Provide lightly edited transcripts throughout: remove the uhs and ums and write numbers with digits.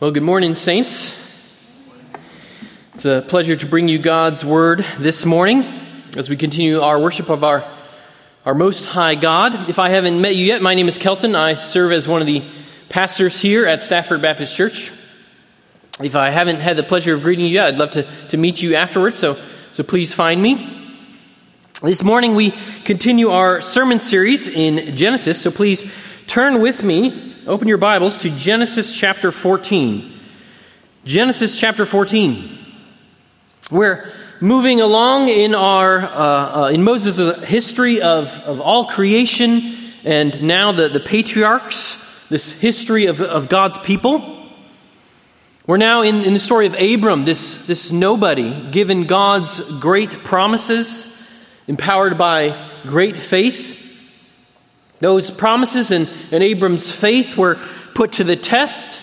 Well, good morning, saints. It's a pleasure to bring you God's word this morning as we continue our worship of our Most High God. If I haven't met you yet, my name is Kelton. I serve as one of the pastors here at Stafford Baptist Church. If I haven't had the pleasure of greeting you yet, I'd love to meet you afterwards, so please find me. This morning we continue our sermon series in Genesis, so please turn with me. Open your Bibles to Genesis chapter 14. Genesis chapter 14. We're moving along in our in Moses' history of all creation, and now the patriarchs, this history of God's people. We're now in the story of Abram, this nobody, given God's great promises, empowered by great faith. Those promises and Abram's faith were put to the test.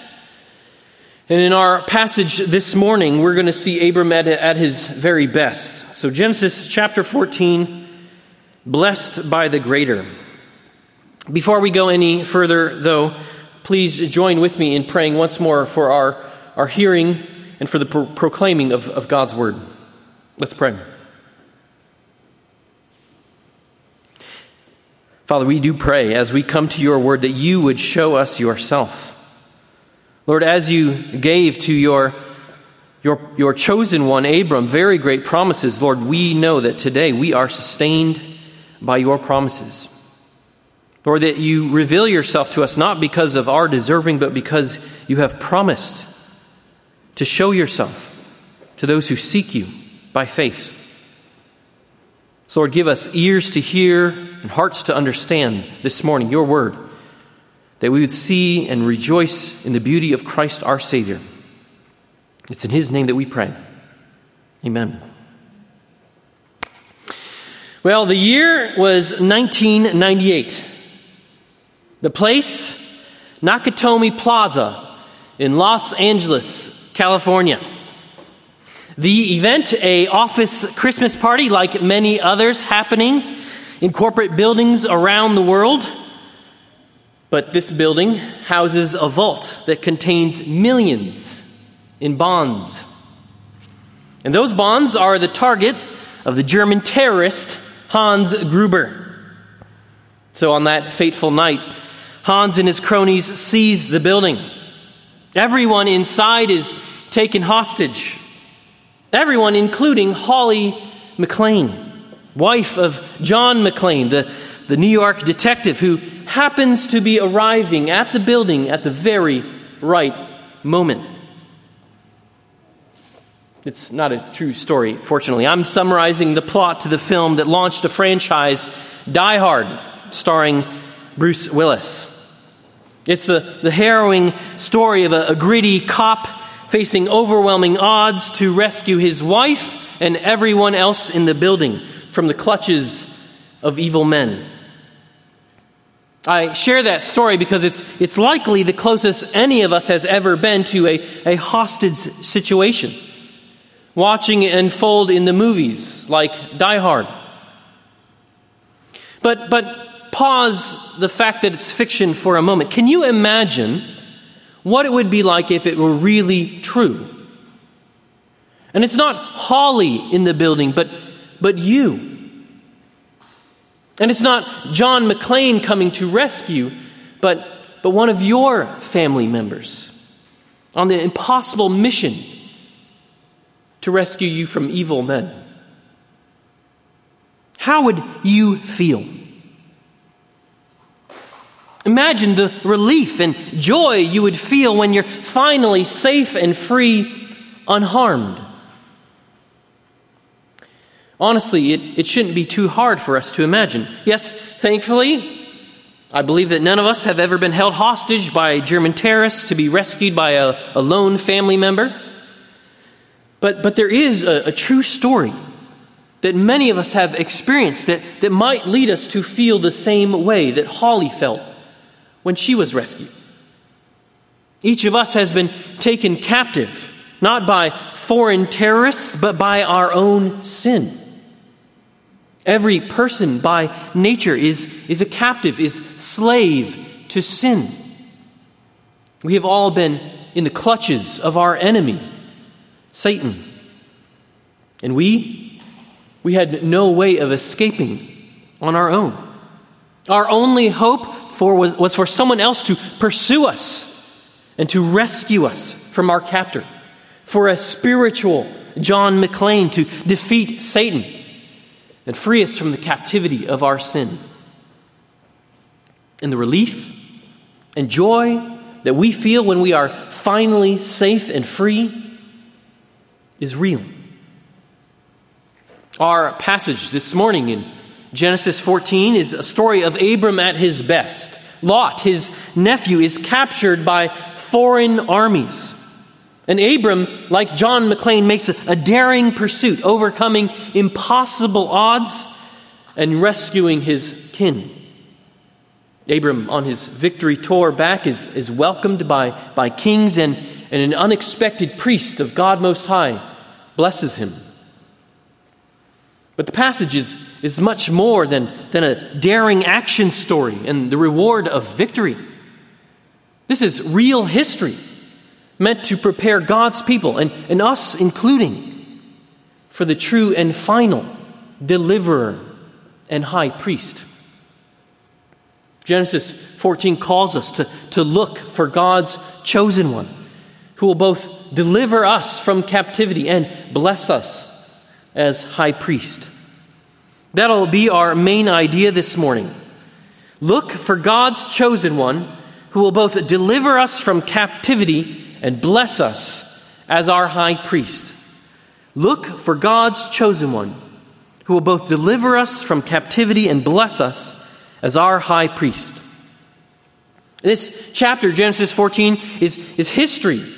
And in our passage this morning, we're going to see Abram at his very best. So Genesis chapter 14, blessed by the greater. Before we go any further, though, please join with me in praying once more for our hearing and for the proclaiming of God's word. Let's pray. Father, we do pray as we come to your word that you would show us yourself. Lord, as you gave to your chosen one, Abram, very great promises, Lord, we know that today we are sustained by your promises. Lord, that you reveal yourself to us not because of our deserving, but because you have promised to show yourself to those who seek you by faith. So, Lord, give us ears to hear and hearts to understand this morning your word, that we would see and rejoice in the beauty of Christ our Savior. It's in his name that we pray. Amen. Well, the year was 1998. The place, Nakatomi Plaza in Los Angeles, California. The event, an office Christmas party like many others happening in corporate buildings around the world. But this building houses a vault that contains millions in bonds. And those bonds are the target of the German terrorist Hans Gruber. So on that fateful night, Hans and his cronies seize the building. Everyone inside is taken hostage. Everyone, including Holly McClane, wife of John McClane, the New York detective who happens to be arriving at the building at the very right moment. It's not a true story, fortunately. I'm summarizing the plot to the film that launched a franchise, Die Hard, starring Bruce Willis. It's the harrowing story of a gritty cop facing overwhelming odds to rescue his wife and everyone else in the building from the clutches of evil men. I share that story because it's likely the closest any of us has ever been to a hostage situation, watching it unfold in the movies like Die Hard. But pause the fact that it's fiction for a moment. Can you imagine what it would be like if it were really true? And it's not Holly in the building, but you. And it's not John McClane coming to rescue, but one of your family members on the impossible mission to rescue you from evil men. How would you feel? Imagine the relief and joy you would feel when you're finally safe and free, unharmed. Honestly, it shouldn't be too hard for us to imagine. Yes, thankfully, I believe that none of us have ever been held hostage by German terrorists to be rescued by a lone family member. But there is a true story that many of us have experienced that might lead us to feel the same way that Holly felt when she was rescued. Each of us has been taken captive, not by foreign terrorists, but by our own sin. Every person by nature is a captive, is slave to sin. We have all been in the clutches of our enemy, Satan. And we had no way of escaping on our own. Our only hope was for someone else to pursue us and to rescue us from our captor, for a spiritual John McClane to defeat Satan and free us from the captivity of our sin. And the relief and joy that we feel when we are finally safe and free is real. Our passage this morning in Genesis 14 is a story of Abram at his best. Lot, his nephew, is captured by foreign armies. And Abram, like John McClane, makes a daring pursuit, overcoming impossible odds and rescuing his kin. Abram, on his victory tour back, is welcomed by kings, and an unexpected priest of God Most High blesses him. But the passage is much more than a daring action story and the reward of victory. This is real history meant to prepare God's people, and us including, for the true and final deliverer and high priest. Genesis 14 calls us to look for God's chosen one, who will both deliver us from captivity and bless us as high priest. That'll be our main idea this morning. Look for God's chosen one who will both deliver us from captivity and bless us as our high priest. Look for God's chosen one who will both deliver us from captivity and bless us as our high priest. This chapter, Genesis 14, is history,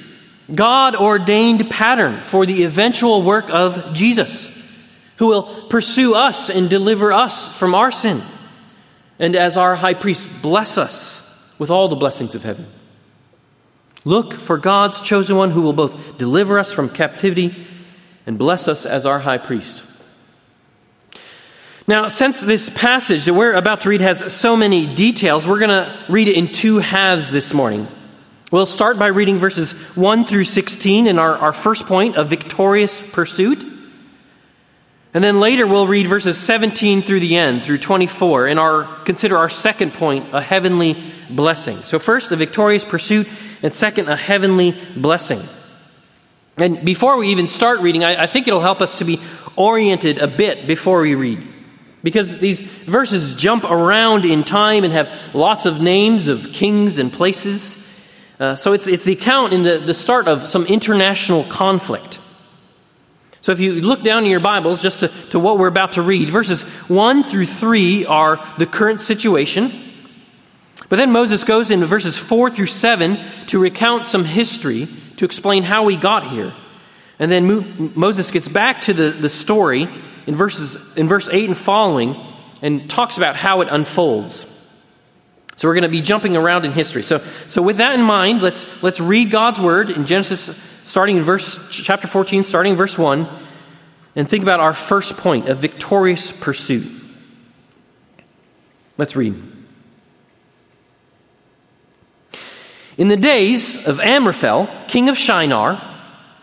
God-ordained pattern for the eventual work of Jesus, who will pursue us and deliver us from our sin, and as our high priest, bless us with all the blessings of heaven. Look for God's chosen one who will both deliver us from captivity and bless us as our high priest. Now, since this passage that we're about to read has so many details, we're going to read it in two halves this morning. We'll start by reading verses 1 through 16 in our first point, a victorious pursuit. And then later we'll read verses 17 through the end, through 24, and consider our second point, a heavenly blessing. So first, a victorious pursuit, and second, a heavenly blessing. And before we even start reading, I think it'll help us to be oriented a bit before we read, because these verses jump around in time and have lots of names of kings and places. So it's the account in the start of some international conflict. So if you look down in your Bibles just to what we're about to read, verses 1 through 3 are the current situation. But then Moses goes into verses 4 through 7 to recount some history to explain how we got here. And then Moses gets back to the story in verse 8 and following and talks about how it unfolds. So we're going to be jumping around in history. So with that in mind, let's read God's word in Genesis, starting in chapter 14, starting in verse 1, and think about our first point, a victorious pursuit. Let's read. In the days of Amraphel, king of Shinar,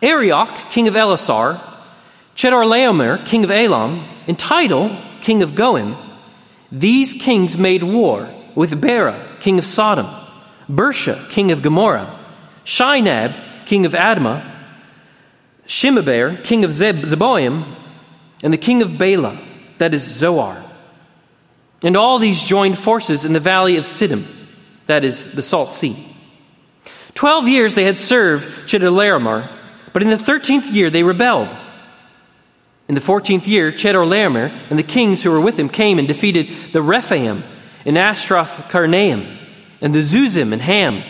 Arioch, king of Elasar, Chedorlaomer, king of Elam, and Tidal, king of Goiim, these kings made war with Bera, king of Sodom, Bersha, king of Gomorrah, Shinab, king of Adma, Shimabber, king of Zeboiim, and the king of Bela, that is Zoar. And all these joined forces in the valley of Sidim, that is the Salt Sea. 12 years they had served Chedorlaomer, but in the 13th year they rebelled. In the 14th year, Chedorlaomer and the kings who were with him came and defeated the Rephaim, and Ashteroth Karnaim, and the Zuzim and Ham,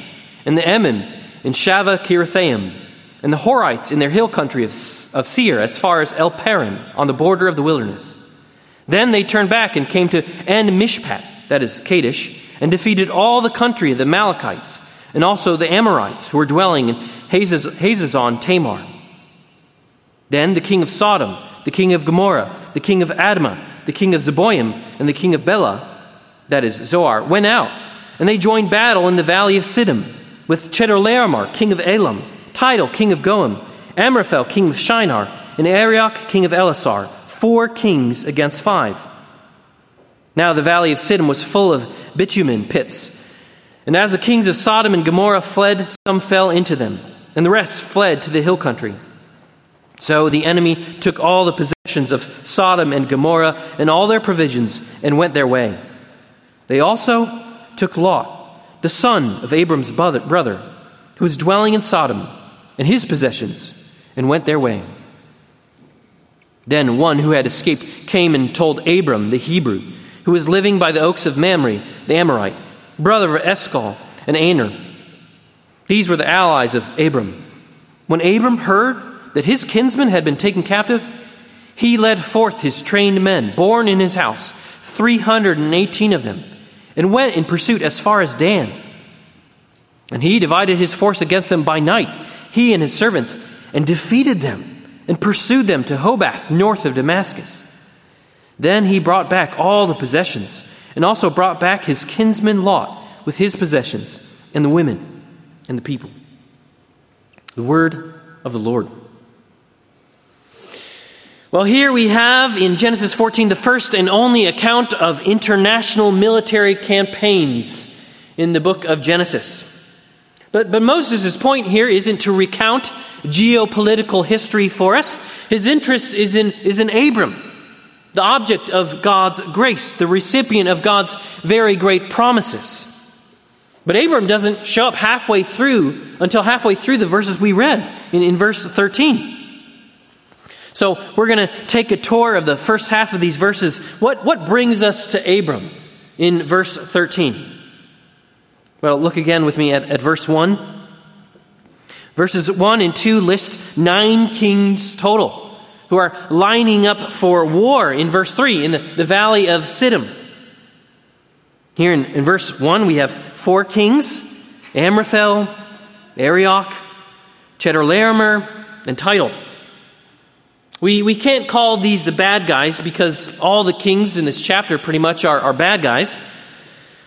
and the Emim, and Shava Kirathaim, and the Horites in their hill country of Seir, as far as El Parim, on the border of the wilderness. Then they turned back and came to En Mishpat, that is Kadesh, and defeated all the country of the Amalekites, and also the Amorites, who were dwelling in Hazazon Tamar. Then the king of Sodom, the king of Gomorrah, the king of Adma, the king of Zeboiim, and the king of Bela, that is Zoar, went out, and they joined battle in the valley of Siddim, with Chedorlaomer, king of Elam, Tidal, king of Goiim, Amraphel, king of Shinar, and Arioch, king of Elasar, 4 kings against 5. Now the valley of Sidim was full of bitumen pits. And as the kings of Sodom and Gomorrah fled, some fell into them, and the rest fled to the hill country. So the enemy took all the possessions of Sodom and Gomorrah and all their provisions and went their way. They also took Lot, the son of Abram's brother, who was dwelling in Sodom, and his possessions, and went their way. Then one who had escaped came and told Abram the Hebrew, who was living by the oaks of Mamre, the Amorite, brother of Escol and Aner. These were the allies of Abram. When Abram heard that his kinsman had been taken captive, he led forth his trained men, born in his house, 318 of them, and went in pursuit as far as Dan. And he divided his force against them by night, he and his servants, and defeated them, and pursued them to Hobath, north of Damascus. Then he brought back all the possessions, and also brought back his kinsman Lot with his possessions, and the women, and the people. The word of the Lord. Well, here we have in Genesis 14 the first and only account of international military campaigns in the book of Genesis. But Moses' point here isn't to recount geopolitical history for us. His interest is in Abram, the object of God's grace, the recipient of God's very great promises. But Abram doesn't show up until halfway through the verses we read in verse 13. So we're going to take a tour of the first half of these verses. What brings us to Abram in verse 13? Well, look again with me at verse 1. Verses 1 and 2 list 9 kings total, who are lining up for war in verse 3 in the valley of Siddim. Here in verse 1 we have 4 kings, Amraphel, Arioch, Chedorlaomer, and Tidal. We can't call these the bad guys because all the kings in this chapter pretty much are bad guys.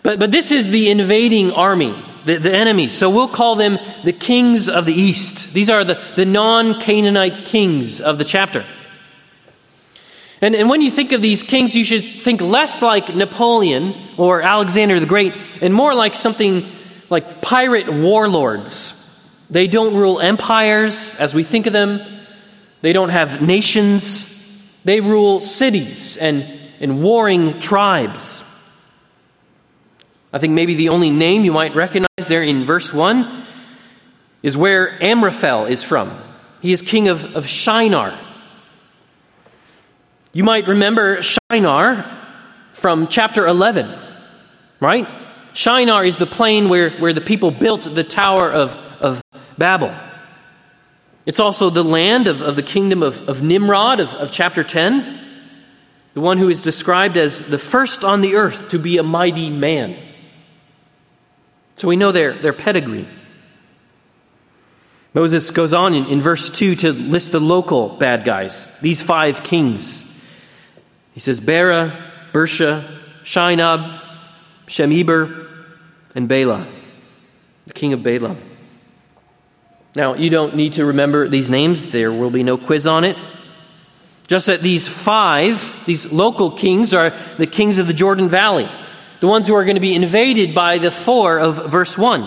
But this is the invading army, the enemy. So we'll call them the kings of the east. These are the non-Canaanite kings of the chapter. And when you think of these kings, you should think less like Napoleon or Alexander the Great and more like something like pirate warlords. They don't rule empires as we think of them. They don't have nations. They rule cities and warring tribes. I think maybe the only name you might recognize there in verse 1 is where Amraphel is from. He is king of Shinar. You might remember Shinar from chapter 11, right? Shinar is the plain where the people built the Tower of Babel. It's also the land of the kingdom of Nimrod of chapter 10, the one who is described as the first on the earth to be a mighty man. So we know their pedigree. Moses goes on in verse 2 to list the local bad guys, these 5 kings. He says Bera, Bersha, Shinab, Shemeber, and Bela, the king of Bela. Now, you don't need to remember these names. There will be no quiz on it. Just that these 5, these local kings, are the kings of the Jordan Valley, the ones who are going to be invaded by the 4 of verse 1.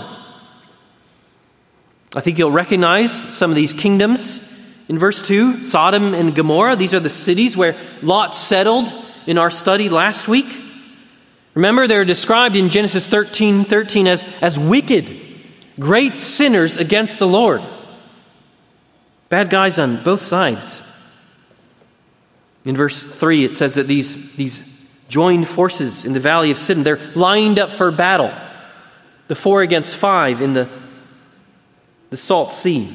I think you'll recognize some of these kingdoms. In verse 2, Sodom and Gomorrah, these are the cities where Lot settled in our study last week. Remember, they're described in Genesis 13:13 as wicked, great sinners against the Lord. Bad guys on both sides. In verse 3, it says that these joined forces in the valley of Siddim, they're lined up for battle. The 4 against 5 in the Salt Sea.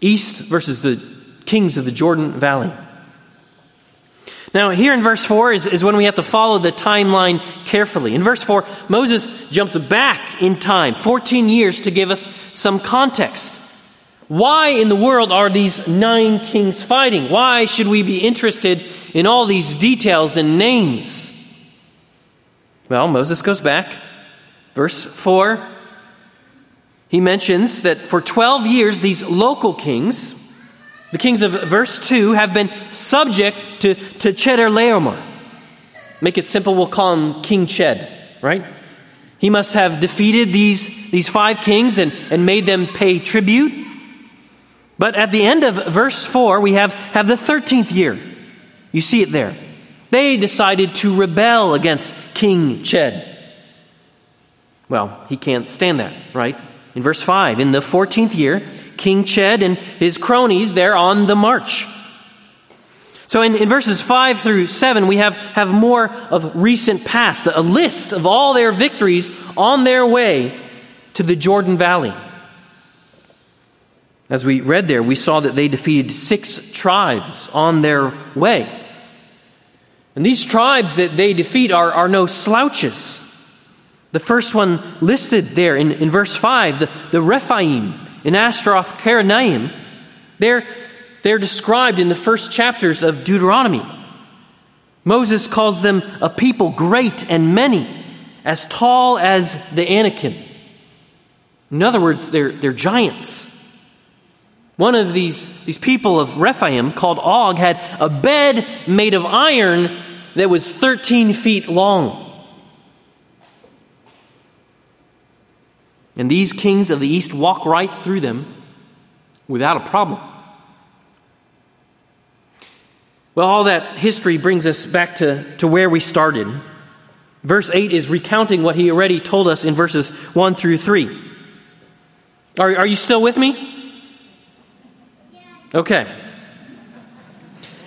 East versus the kings of the Jordan Valley. Now, here in verse 4 is when we have to follow the timeline carefully. In verse 4, Moses jumps back in time, 14 years, to give us some context. Why in the world are these 9 kings fighting? Why should we be interested in all these details and names? Well, Moses goes back. Verse 4. he mentions that for 12 years, these local kings, the kings of verse 2, have been subject to Chedorlaomer. Make it simple, we'll call him King Ched, right? He must have defeated these five kings and made them pay tribute. But at the end of verse 4, we have the 13th year. You see it there. They decided to rebel against King Ched. Well, he can't stand that, right? In verse 5, in the 14th year, King Ched and his cronies, they're on the march. So in verses 5 through 7, we have more of recent past, a list of all their victories on their way to the Jordan Valley. As we read there, we saw that they defeated 6 tribes on their way. And these tribes that they defeat are no slouches. The first one listed there in verse 5, the Rephaim in Ashteroth Karnaim, they're described in the first chapters of Deuteronomy. Moses calls them a people great and many, as tall as the Anakim. In other words, they're giants. One of these people of Rephaim, called Og, had a bed made of iron that was 13 feet long. And these kings of the east walk right through them without a problem. Well, all that history brings us back to where we started. Verse 8 is recounting what he already told us in verses 1 through 3. Are you still with me? Okay.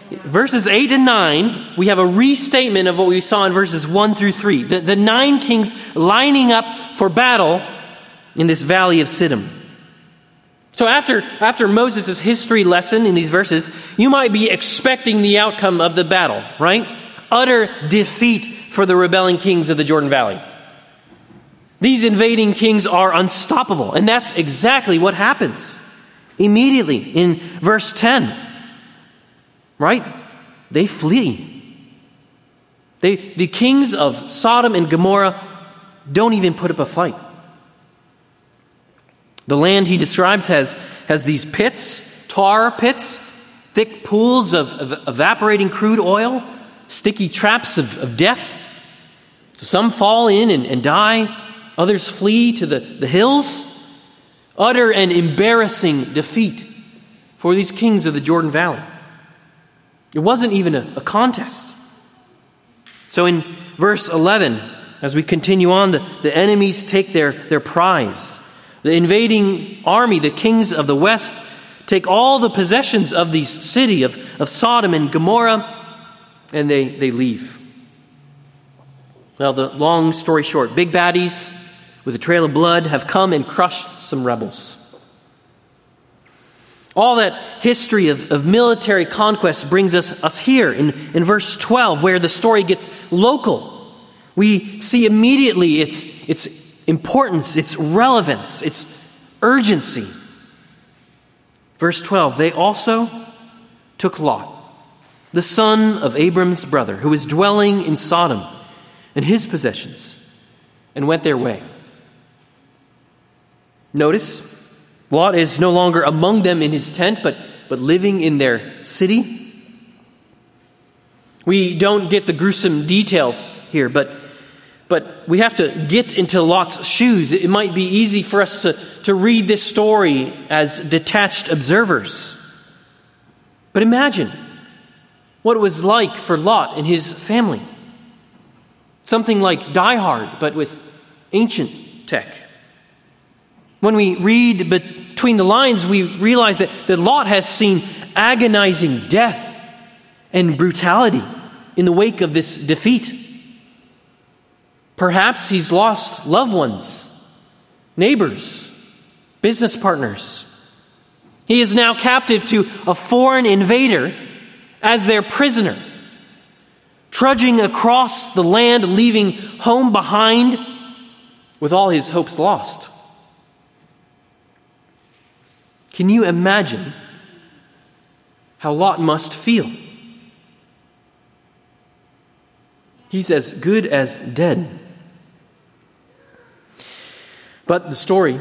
Verses 8 and 9, we have a restatement of what we saw in verses 1 through 3. The 9 kings lining up for battle in this valley of Sidim. So after Moses' history lesson in these verses, you might be expecting the outcome of the battle, right? Utter defeat for the rebelling kings of the Jordan Valley. These invading kings are unstoppable, and that's exactly what happens immediately in verse 10, right? They flee. The kings of Sodom and Gomorrah don't even put up a fight. The land he describes has these pits, tar pits, thick pools of evaporating crude oil, sticky traps of death. So some fall in and die. Others flee to the hills. Utter and embarrassing defeat for these kings of the Jordan Valley. It wasn't even a contest. So in verse 11, as we continue on, the enemies take their prize. The invading army, the kings of the west, take all the possessions of these city of Sodom and Gomorrah, and they leave. Well, the long story short, big baddies with a trail of blood have come and crushed some rebels. All that history of military conquest brings us here in verse 12, where the story gets local. We see immediately its importance, its relevance, its urgency. Verse 12, they also took Lot, the son of Abram's brother, who was dwelling in Sodom, and his possessions, and went their way. Notice, Lot is no longer among them in his tent, but living in their city. We don't get the gruesome details here, but we have to get into Lot's shoes. It might be easy for us to read this story as detached observers. But imagine what it was like for Lot and his family. Something like Die Hard, but with ancient tech. When we read between the lines, we realize that Lot has seen agonizing death and brutality in the wake of this defeat. Perhaps he's lost loved ones, neighbors, business partners. He is now captive to a foreign invader as their prisoner, trudging across the land, leaving home behind with all his hopes lost. Can you imagine how Lot must feel? He's as good as dead. But the story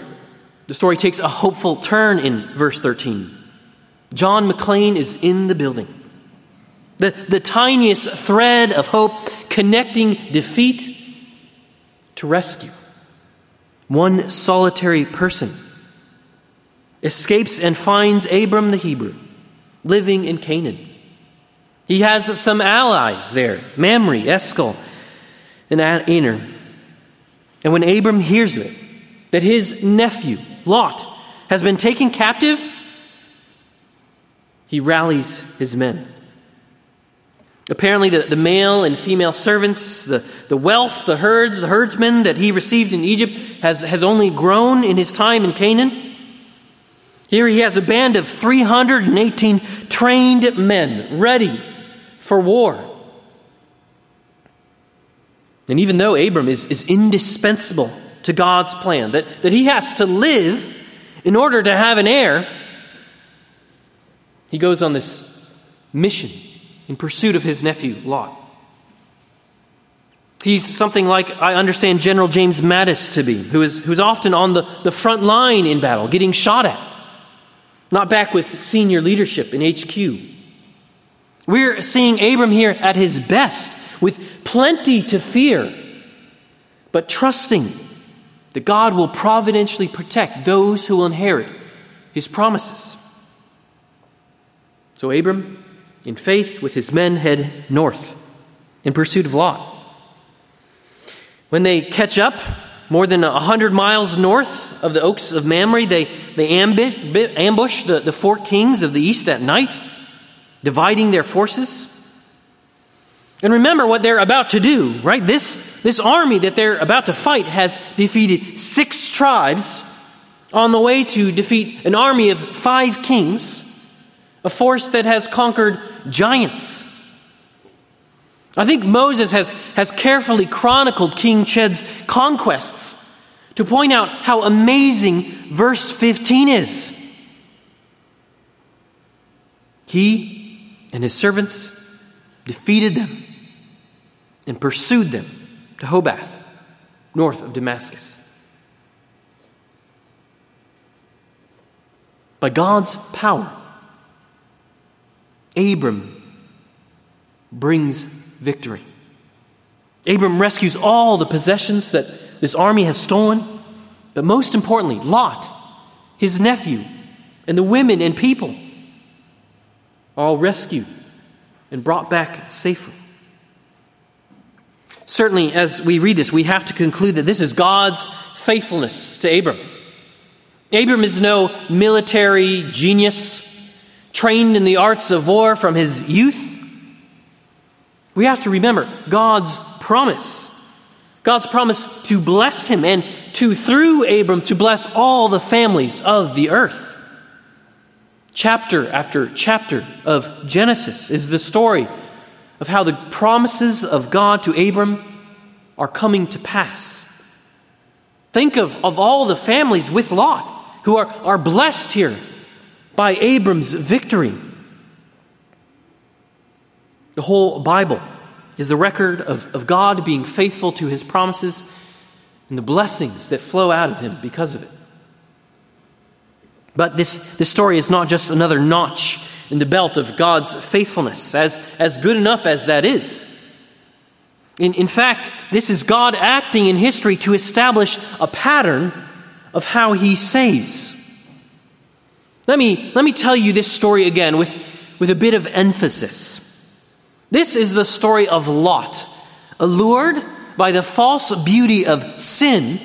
The story takes a hopeful turn in verse 13. John McClane is in the building. The tiniest thread of hope connecting defeat to rescue. One solitary person escapes and finds Abram the Hebrew living in Canaan. He has some allies there, Mamre, Eskel, and Aner. And when Abram hears it, that his nephew, Lot, has been taken captive, he rallies his men. Apparently the male and female servants, the wealth, the herds, the herdsmen that he received in Egypt has only grown in his time in Canaan. Here he has a band of 318 trained men ready for war. And even though Abram is indispensable to God's plan, that he has to live in order to have an heir, he goes on this mission in pursuit of his nephew, Lot. He's something like, I understand, General James Mattis to be, who's often on the front line in battle, getting shot at. Not back with senior leadership in HQ. We're seeing Abram here at his best, with plenty to fear, but trusting that God will providentially protect those who will inherit his promises. So Abram, in faith, with his men, head north in pursuit of Lot. When they catch up, more than 100 miles north of the Oaks of Mamre, they ambush the four kings of the east at night, dividing their forces. And remember what they're about to do, right? This army that they're about to fight has defeated 6 tribes on the way to defeat an army of 5 kings, a force that has conquered giants. I think Moses has carefully chronicled King Ched's conquests to point out how amazing verse 15 is. He and his servants defeated them and pursued them to Hobath, north of Damascus. By God's power, Abram brings victory. Abram rescues all the possessions that this army has stolen, but most importantly, Lot, his nephew, and the women and people are all rescued and brought back safely. Certainly, as we read this, we have to conclude that this is God's faithfulness to Abram. Abram is no military genius trained in the arts of war from his youth. We have to remember God's promise to bless him and to, through Abram, to bless all the families of the earth. Chapter after chapter of Genesis is the story of how the promises of God to Abram are coming to pass. Think of all the families with Lot who are blessed here by Abram's victory. The whole Bible is the record of God being faithful to his promises and the blessings that flow out of him because of it. But this story is not just another notch in the belt of God's faithfulness, as good enough as that is. In fact, this is God acting in history to establish a pattern of how he saves. Let me tell you this story again with a bit of emphasis. This is the story of Lot, allured by the false beauty of sin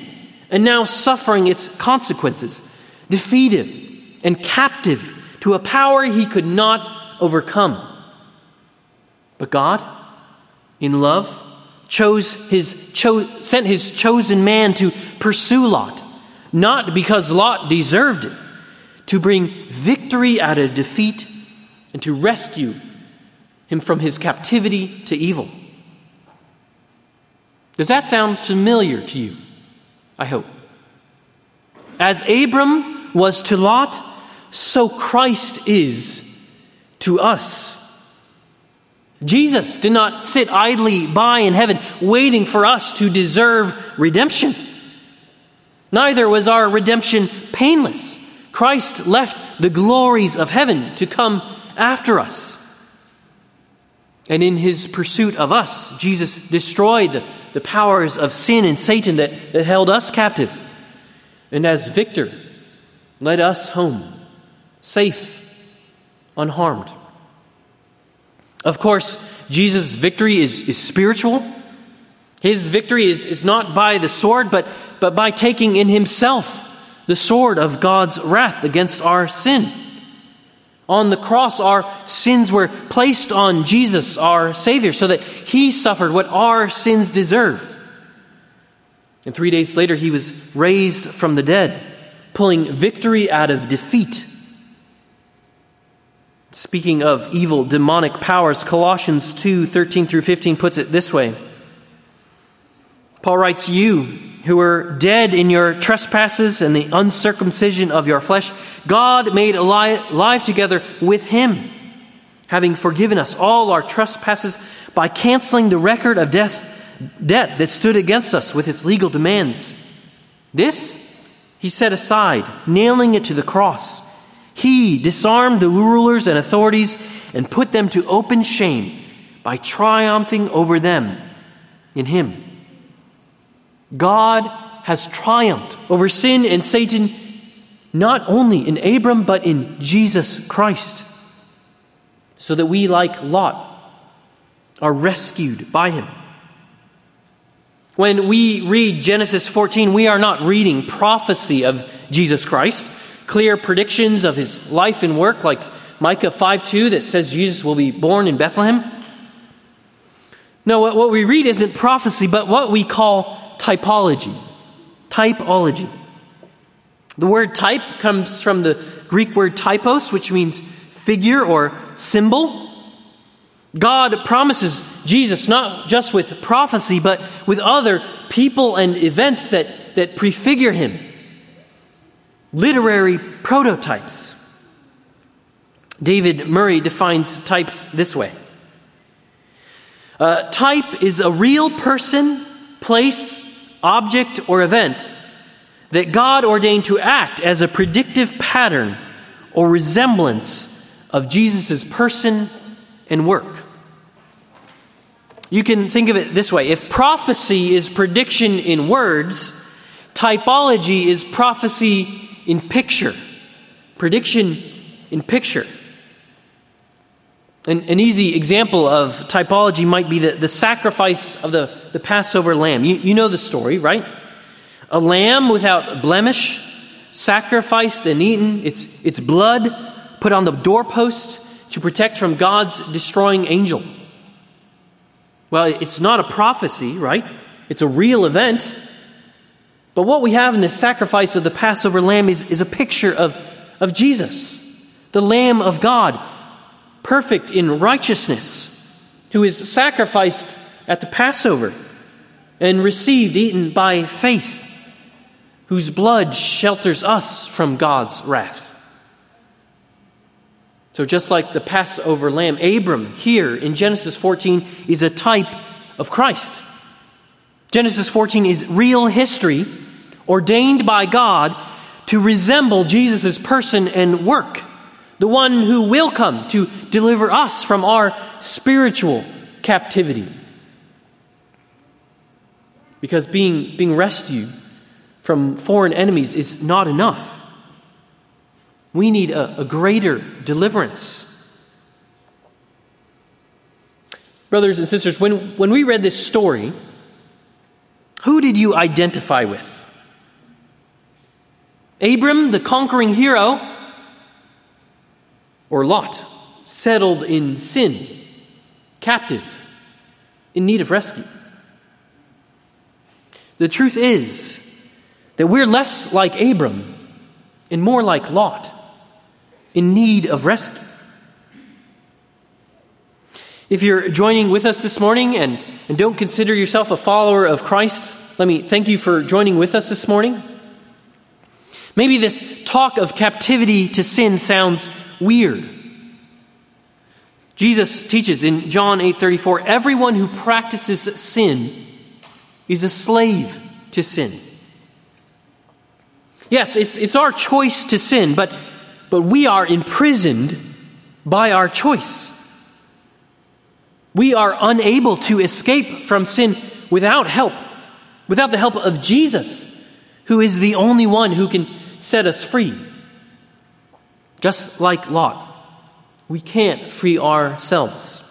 and now suffering its consequences, defeated and captive to a power he could not overcome. But God, in love, sent his chosen man to pursue Lot, not because Lot deserved it, to bring victory out of defeat and to rescue him from his captivity to evil. Does that sound familiar to you? I hope. As Abram was to Lot, so Christ is to us. Jesus did not sit idly by in heaven waiting for us to deserve redemption. Neither was our redemption painless. Christ left the glories of heaven to come after us. And in his pursuit of us, Jesus destroyed the powers of sin and Satan that held us captive. And as victor, led us home, safe, unharmed. Of course, Jesus' victory is spiritual. His victory is not by the sword, but by taking in himself the sword of God's wrath against our sin. On the cross, our sins were placed on Jesus, our Savior, so that he suffered what our sins deserve. And 3 days later, he was raised from the dead, pulling victory out of defeat. Speaking of evil demonic powers, Colossians 2:13 through 15 puts it this way. Paul writes, "You who were dead in your trespasses and the uncircumcision of your flesh, God made alive together with him, having forgiven us all our trespasses by canceling the record of debt that stood against us with its legal demands. This he set aside, nailing it to the cross. He disarmed the rulers and authorities and put them to open shame by triumphing over them in him." God has triumphed over sin and Satan, not only in Abram, but in Jesus Christ, so that we, like Lot, are rescued by him. When we read Genesis 14, we are not reading prophecy of Jesus Christ, clear predictions of his life and work, like Micah 5:2 that says Jesus will be born in Bethlehem. No, what we read isn't prophecy, but what we call typology. The word type comes from the Greek word typos, which means figure or symbol. God promises Jesus not just with prophecy, but with other people and events that prefigure him. Literary prototypes. David Murray defines types this way. Type is a real person, place, object, or event that God ordained to act as a predictive pattern or resemblance of Jesus' person and work. You can think of it this way. If prophecy is prediction in words, typology is prophecy in picture. Prediction in picture. An easy example of typology might be the sacrifice of the Passover lamb. You know the story, right? A lamb without blemish, sacrificed and eaten, its blood put on the doorpost to protect from God's destroying angel. Well, it's not a prophecy, right? It's a real event. But what we have in the sacrifice of the Passover lamb is a picture of Jesus, the Lamb of God, perfect in righteousness, who is sacrificed at the Passover and received, eaten by faith, whose blood shelters us from God's wrath. So just like the Passover lamb, Abram here in Genesis 14 is a type of Christ. Genesis 14 is real history ordained by God to resemble Jesus' person and work, the one who will come to deliver us from our spiritual captivity. Because being rescued from foreign enemies is not enough. We need a greater deliverance. Brothers and sisters, when we read this story, who did you identify with? Abram, the conquering hero, or Lot, settled in sin, captive, in need of rescue? The truth is that we're less like Abram and more like Lot, in need of rescue. If you're joining with us this morning and don't consider yourself a follower of Christ, let me thank you for joining with us this morning. Maybe this talk of captivity to sin sounds weird. Jesus teaches in John 8:34, everyone who practices sin is a slave to sin. Yes, it's our choice to sin, but we are imprisoned by our choice. We are unable to escape from sin without help, without the help of Jesus, who is the only one who can set us free. Just like Lot, we can't free ourselves.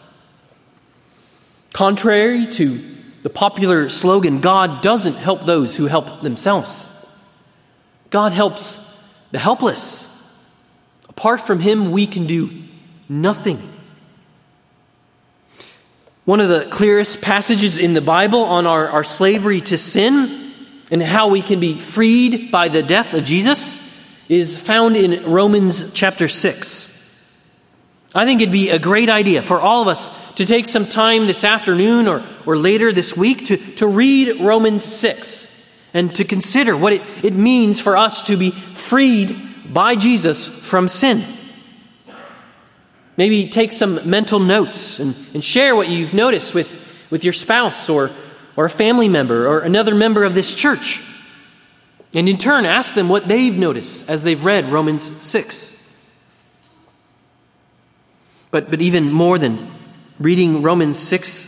Contrary to the popular slogan, God doesn't help those who help themselves. God helps the helpless. Apart from Him, we can do nothing. One of the clearest passages in the Bible on our slavery to sin and how we can be freed by the death of Jesus is found in Romans chapter 6. I think it'd be a great idea for all of us to take some time this afternoon or later this week to read Romans 6 and to consider what it means for us to be freed by Jesus from sin. Maybe take some mental notes and share what you've noticed with your spouse or a family member or another member of this church. And in turn, ask them what they've noticed as they've read Romans 6. But even more than reading Romans 6,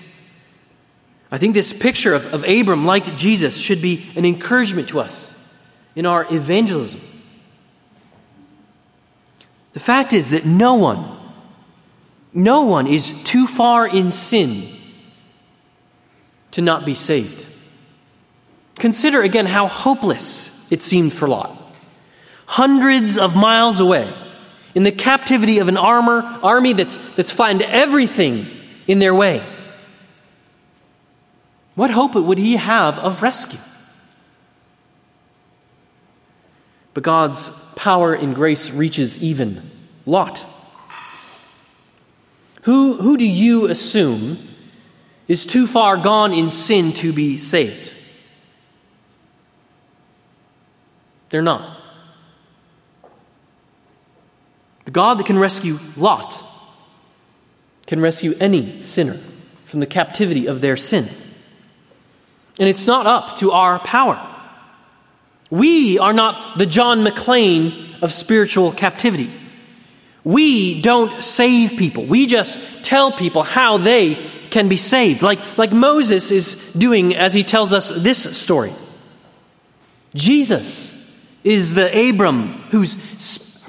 I think this picture of Abram like Jesus should be an encouragement to us in our evangelism. The fact is that no one is too far in sin to not be saved. Consider again how hopeless it seemed for Lot. Hundreds of miles away, in the captivity of an army that's flattened everything in their way. What hope would he have of rescue? But God's power and grace reaches even Lot. Who do you assume is too far gone in sin to be saved? They're not. The God that can rescue Lot can rescue any sinner from the captivity of their sin. And it's not up to our power. We are not the John McClane of spiritual captivity. We don't save people. We just tell people how they can be saved, like Moses is doing as he tells us this story. Jesus is the Abram whose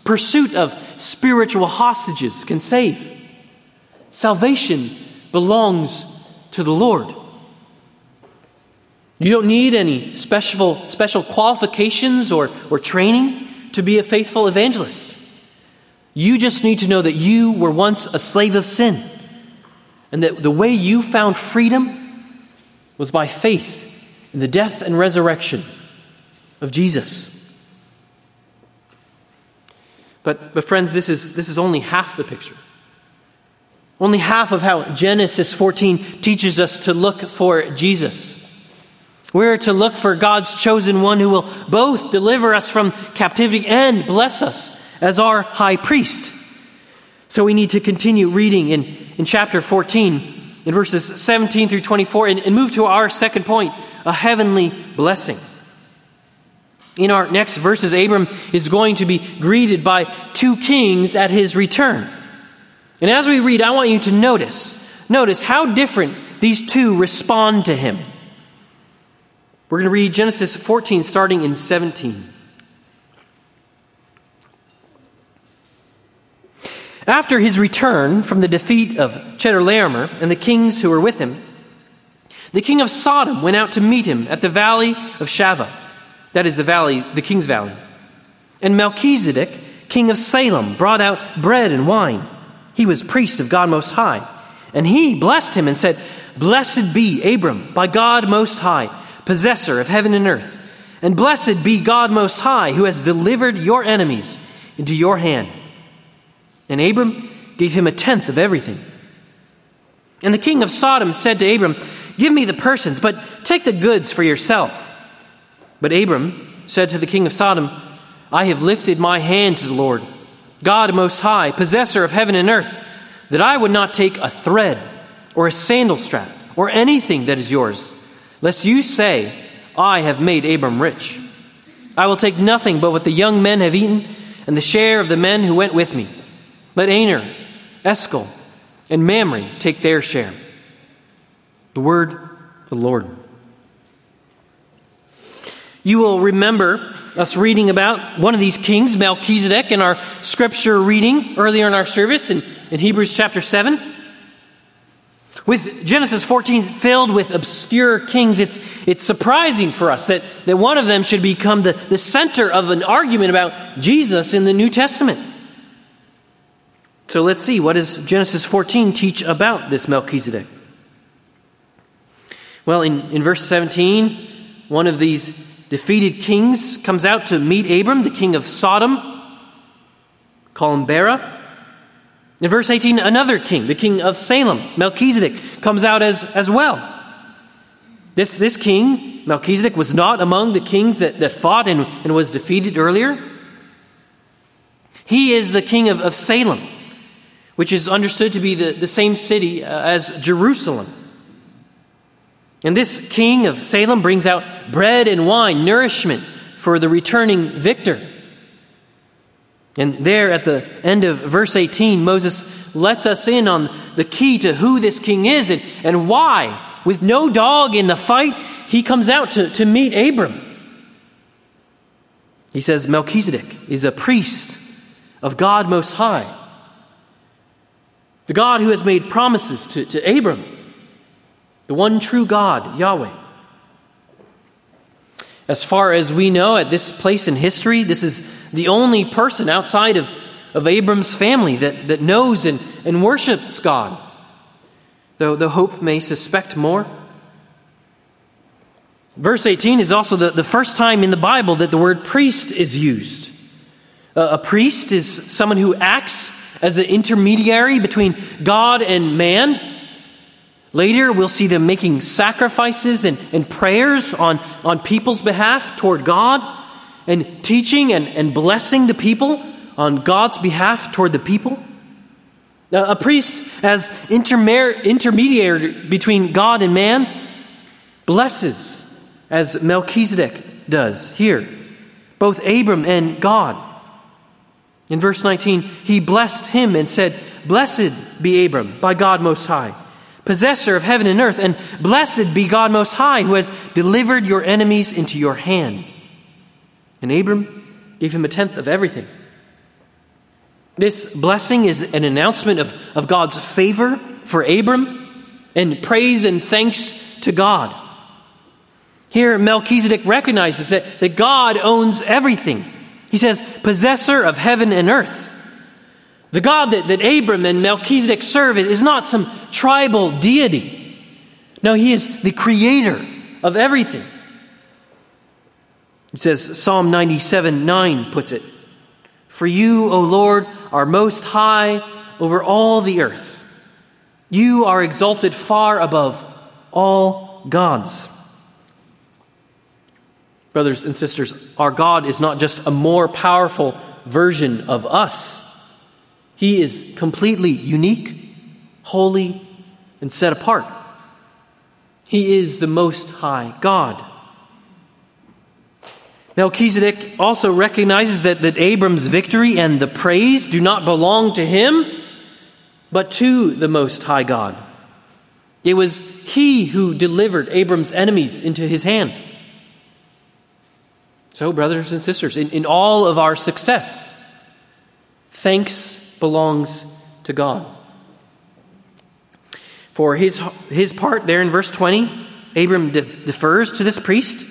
pursuit of spiritual hostages can save. Salvation belongs to the Lord. You don't need any special qualifications or training to be a faithful evangelist. You just need to know that you were once a slave of sin, and that the way you found freedom was by faith in the death and resurrection of Jesus. But friends, this is only half the picture. Only half of how Genesis 14 teaches us to look for Jesus. We're to look for God's chosen one who will both deliver us from captivity and bless us as our high priest. So we need to continue reading in chapter 14, in verses 17 through 24, and move to our second point, a heavenly blessing. In our next verses, Abram is going to be greeted by two kings at his return. And as we read, I want you to notice how different these two respond to him. We're going to read Genesis 14, starting in 17. After his return from the defeat of Chedorlaomer and the kings who were with him, the king of Sodom went out to meet him at the valley of Shaveh. That is the valley, the king's valley. And Melchizedek, king of Salem, brought out bread and wine. He was priest of God Most High. And he blessed him and said, "Blessed be Abram by God Most High, possessor of heaven and earth. And blessed be God Most High, who has delivered your enemies into your hand." And Abram gave him a tenth of everything. And the king of Sodom said to Abram, "Give me the persons, but take the goods for yourself." But Abram said to the king of Sodom, "I have lifted my hand to the Lord, God Most High, possessor of heaven and earth, that I would not take a thread or a sandal strap or anything that is yours, lest you say, 'I have made Abram rich.' I will take nothing but what the young men have eaten and the share of the men who went with me. Let Aner, Eshcol, and Mamre take their share." The word of the Lord. You will remember us reading about one of these kings, Melchizedek, in our scripture reading earlier in our service in Hebrews chapter 7. With Genesis 14 filled with obscure kings, it's surprising for us that one of them should become the center of an argument about Jesus in the New Testament. So let's see, what does Genesis 14 teach about this Melchizedek? Well, in verse 17, one of these defeated kings comes out to meet Abram, the king of Sodom. Call him Bera. In verse 18, another king, the king of Salem, Melchizedek, comes out as well. This king, Melchizedek, was not among the kings that fought and was defeated earlier. He is the king of Salem, which is understood to be the same city as Jerusalem. And this king of Salem brings out bread and wine, nourishment for the returning victor. And there at the end of verse 18, Moses lets us in on the key to who this king is and why, with no dog in the fight, he comes out to meet Abram. He says, Melchizedek is a priest of God Most High, the God who has made promises to Abram. The one true God, Yahweh. As far as we know, at this place in history, this is the only person outside of Abram's family that knows and worships God, though hope may suspect more. Verse 18 is also the first time in the Bible that the word priest is used. A priest is someone who acts as an intermediary between God and man. Later, we'll see them making sacrifices and prayers on people's behalf toward God, and teaching and blessing the people on God's behalf toward the people. Now, a priest as intermediary between God and man blesses, as Melchizedek does here, both Abram and God. In verse 19, he blessed him and said, "Blessed be Abram by God Most High, possessor of heaven and earth, and blessed be God Most High, who has delivered your enemies into your hand." And Abram gave him a tenth of everything. This blessing is an announcement of God's favor for Abram, and praise and thanks to God. Here Melchizedek recognizes that God owns everything. He says, possessor of heaven and earth. The God that Abram and Melchizedek serve is not some tribal deity. No, he is the creator of everything. It says, Psalm 97:9 puts it, "For you, O Lord, are most high over all the earth. You are exalted far above all gods." Brothers and sisters, our God is not just a more powerful version of us. He is completely unique, holy, and set apart. He is the Most High God. Melchizedek also recognizes that Abram's victory and the praise do not belong to him, but to the Most High God. It was he who delivered Abram's enemies into his hand. So, brothers and sisters, in all of our success, thanks belongs to God. For his part there in verse 20, Abram defers to this priest.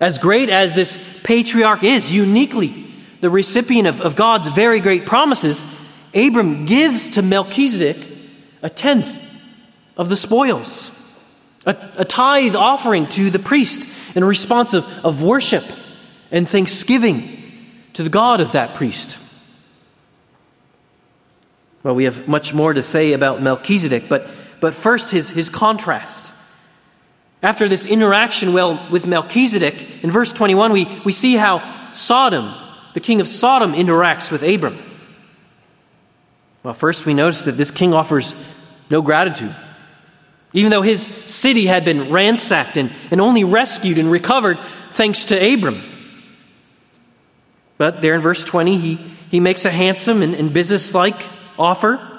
As great as this patriarch is, uniquely the recipient of God's very great promises, Abram gives to Melchizedek a tenth of the spoils, a tithe offering to the priest in response of worship and thanksgiving to the God of that priest. Well, we have much more to say about Melchizedek, but first his contrast. After this interaction with Melchizedek, in verse 21, we see how Sodom, the king of Sodom, interacts with Abram. Well, first we notice that this king offers no gratitude. Even though his city had been ransacked and only rescued and recovered thanks to Abram, But there in verse 20, he makes a handsome and business-like offer.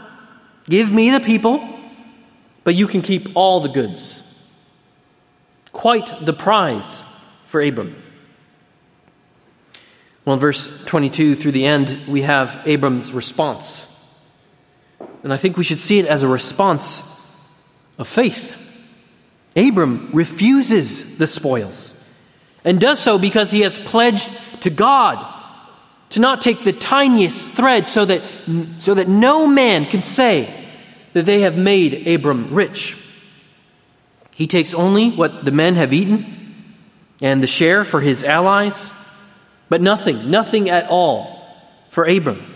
Give me the people, but you can keep all the goods. Quite the prize for Abram. Well, in verse 22 through the end, we have Abram's response. And I think we should see it as a response of faith. Abram refuses the spoils and does so because he has pledged to God to not take the tiniest thread so that no man can say that they have made Abram rich. He takes only what the men have eaten and the share for his allies, but nothing at all for Abram.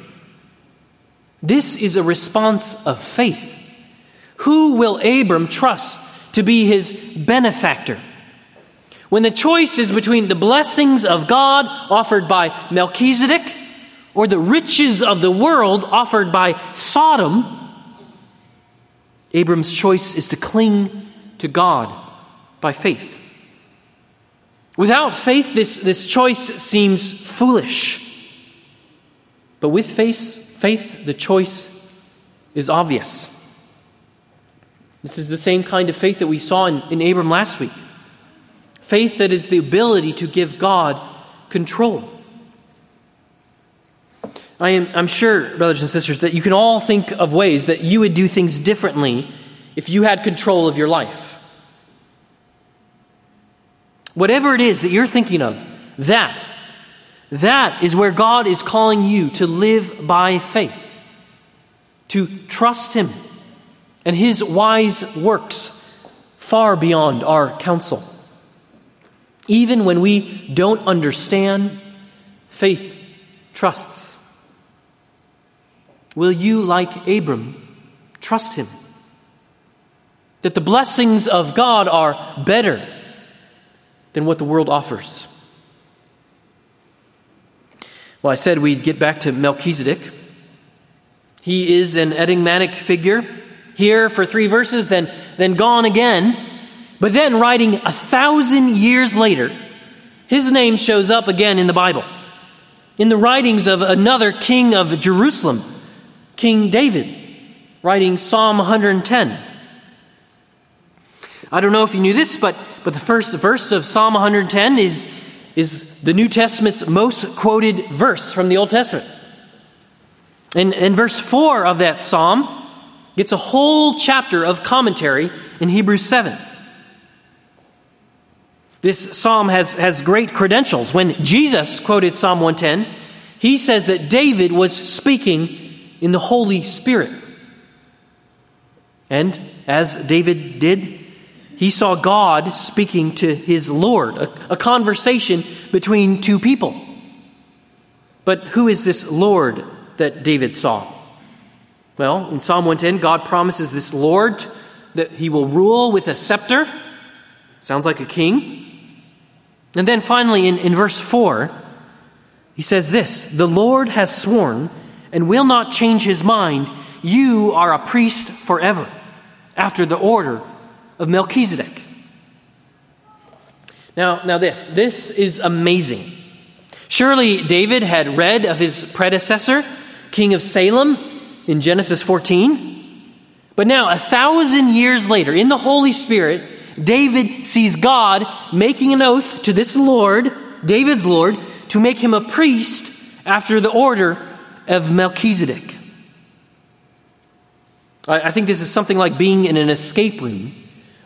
This is a response of faith. Who will Abram trust to be his benefactor? When the choice is between the blessings of God offered by Melchizedek or the riches of the world offered by Sodom, Abram's choice is to cling to God by faith. Without faith, this choice seems foolish. But with faith, the choice is obvious. This is the same kind of faith that we saw in Abram last week. Faith that is the ability to give God control. I'm sure, brothers and sisters, that you can all think of ways that you would do things differently if you had control of your life. Whatever it is that you're thinking of, that is where God is calling you to live by faith, to trust Him and His wise works far beyond our counsel. Even when we don't understand, faith trusts. Will you, like Abram, trust Him? That the blessings of God are better than what the world offers. Well, I said we'd get back to Melchizedek. He is an enigmatic figure, here for 3 verses, then gone again. But then, writing 1,000 years later, his name shows up again in the Bible, in the writings of another king of Jerusalem, King David, writing Psalm 110. I don't know if you knew this, but the first verse of Psalm 110 is the New Testament's most quoted verse from the Old Testament. And verse 4 of that psalm gets a whole chapter of commentary in Hebrews 7. This psalm has great credentials. When Jesus quoted Psalm 110, he says that David was speaking in the Holy Spirit. And as David did, he saw God speaking to his Lord, a conversation between two people. But who is this Lord that David saw? Well, in Psalm 110, God promises this Lord that he will rule with a scepter. Sounds like a king. And then finally, in verse 4, he says this, "The Lord has sworn and will not change his mind. You are a priest forever, after the order of Melchizedek." Now this is amazing. Surely David had read of his predecessor, king of Salem, in Genesis 14. But now, 1,000 years later, in the Holy Spirit, David sees God making an oath to this Lord, David's Lord, to make him a priest after the order of Melchizedek. I think this is something like being in an escape room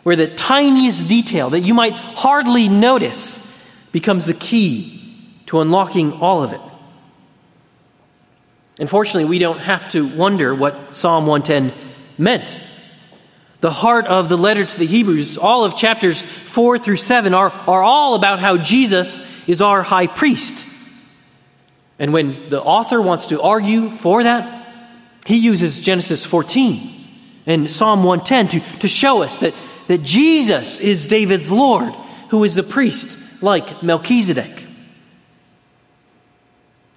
where the tiniest detail that you might hardly notice becomes the key to unlocking all of it. Unfortunately, we don't have to wonder what Psalm 110 meant. The heart of the letter to the Hebrews, all of chapters 4 through 7, are all about how Jesus is our high priest. And when the author wants to argue for that, he uses Genesis 14 and Psalm 110 to show us that Jesus is David's Lord, who is the priest like Melchizedek.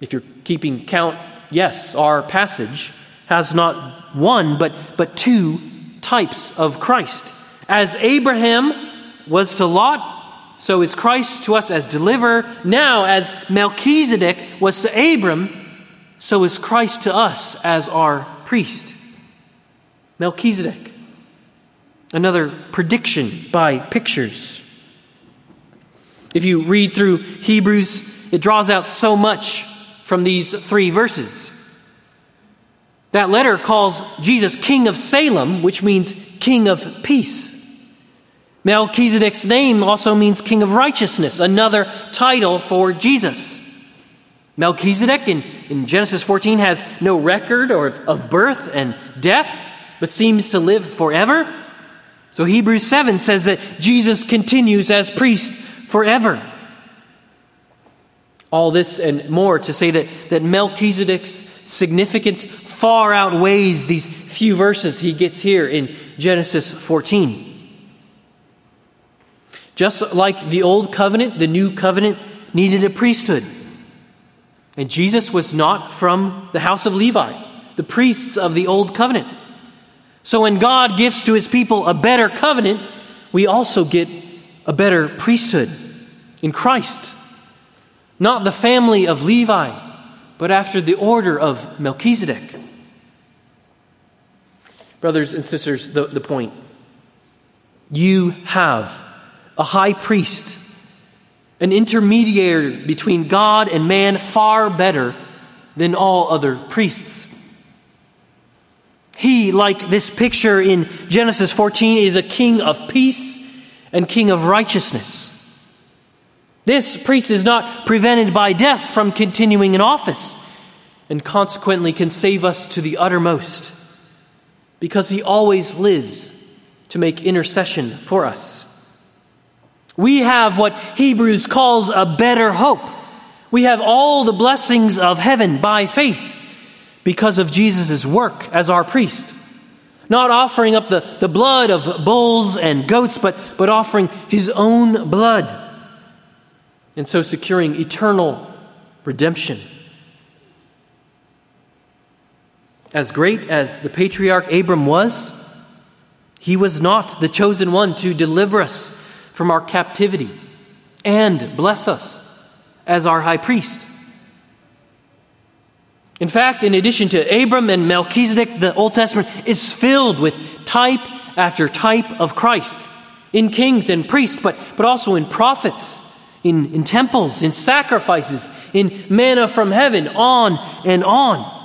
If you're keeping count, yes, our passage has not one but 2 types of Christ. As Abraham was to Lot, So is Christ to us as deliverer. Now, as Melchizedek was to Abram, so is Christ to us as our priest. Melchizedek. Another prediction by pictures. If you read through Hebrews, it draws out so much from these three verses. That letter calls Jesus King of Salem, which means King of Peace. Melchizedek's name also means King of Righteousness, another title for Jesus. Melchizedek in Genesis 14 has no record of birth and death, but seems to live forever. So Hebrews 7 says that Jesus continues as priest forever. All this and more to say that Melchizedek's significance far outweighs these few verses he gets here in Genesis 14. Just like the old covenant, the new covenant needed a priesthood. And Jesus was not from the house of Levi, the priests of the old covenant. So when God gives to his people a better covenant, we also get a better priesthood in Christ. Not the family of Levi, but after the order of Melchizedek. Brothers and sisters, the point. You have a high priest, an intermediary between God and man far better than all other priests. He, like this picture in Genesis 14, is a king of peace and king of righteousness. This priest is not prevented by death from continuing in office, and consequently can save us to the uttermost, because he always lives to make intercession for us. We have what Hebrews calls a better hope. We have all the blessings of heaven by faith because of Jesus' work as our priest. Not offering up the blood of bulls and goats, but offering his own blood. And so securing eternal redemption. As great as the patriarch Abram was, he was not the chosen one to deliver us from our captivity and bless us as our high priest. In fact, in addition to Abram and Melchizedek, the Old Testament is filled with type after type of Christ in kings and priests, but also in prophets, in temples, in sacrifices, in manna from heaven, on and on.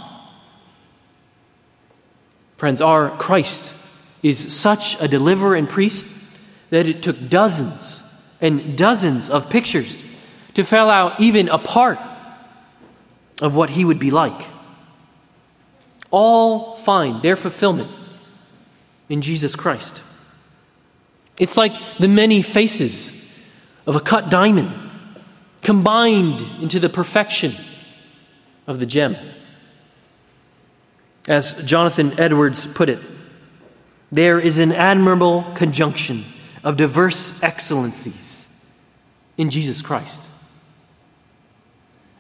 Friends, our Christ is such a deliverer and priest that it took dozens and dozens of pictures to fill out even a part of what he would be like. All find their fulfillment in Jesus Christ. It's like the many faces of a cut diamond combined into the perfection of the gem. As Jonathan Edwards put it, there is an admirable conjunction of diverse excellencies in Jesus Christ.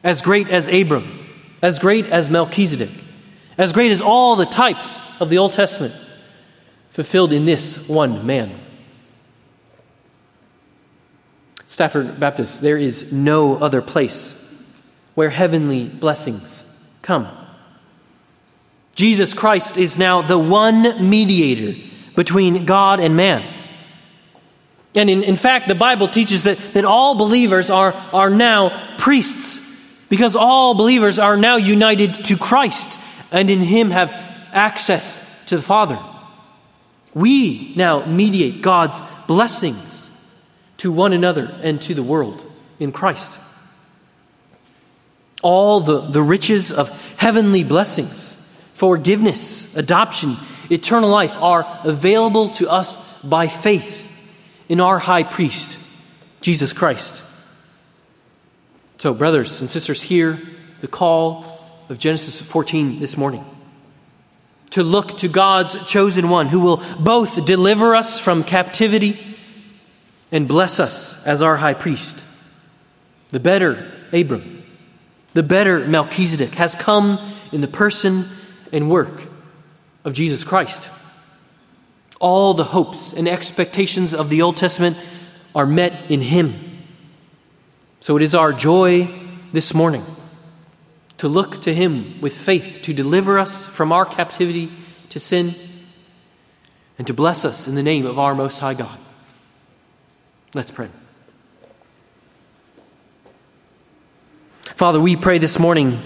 As great as Abram, as great as Melchizedek, as great as all the types of the Old Testament, fulfilled in this one man. Stafford Baptist, there is no other place where heavenly blessings come. Jesus Christ is now the one mediator between God and man. And in fact, the Bible teaches that all believers are now priests, because all believers are now united to Christ and in him have access to the Father. We now mediate God's blessings to one another and to the world in Christ. All the riches of heavenly blessings, forgiveness, adoption, eternal life are available to us by faith in our high priest, Jesus Christ. So, brothers and sisters, hear the call of Genesis 14 this morning. To look to God's chosen one who will both deliver us from captivity and bless us as our high priest. The better Abram, the better Melchizedek has come in the person and work of Jesus Christ. All the hopes and expectations of the Old Testament are met in him. So it is our joy this morning to look to him with faith to deliver us from our captivity to sin and to bless us in the name of our Most High God. Let's pray. Father, we pray this morning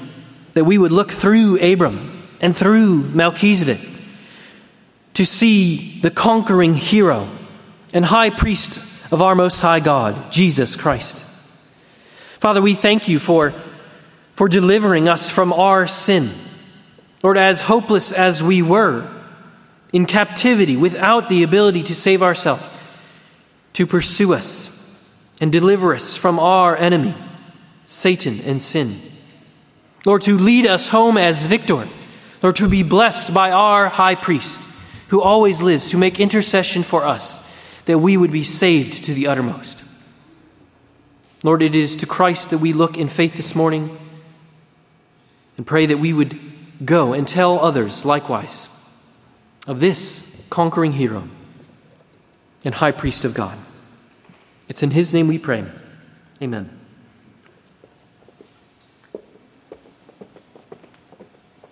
that we would look through Abram and through Melchizedek to see the conquering hero and high priest of our Most High God, Jesus Christ. Father, we thank you for delivering us from our sin. Lord, as hopeless as we were, in captivity, without the ability to save ourselves, to pursue us and deliver us from our enemy, Satan and sin. Lord, to lead us home as victor. Lord, to be blessed by our high priest, who always lives to make intercession for us, that we would be saved to the uttermost. Lord, it is to Christ that we look in faith this morning and pray that we would go and tell others likewise of this conquering hero and high priest of God. It's in his name we pray. Amen.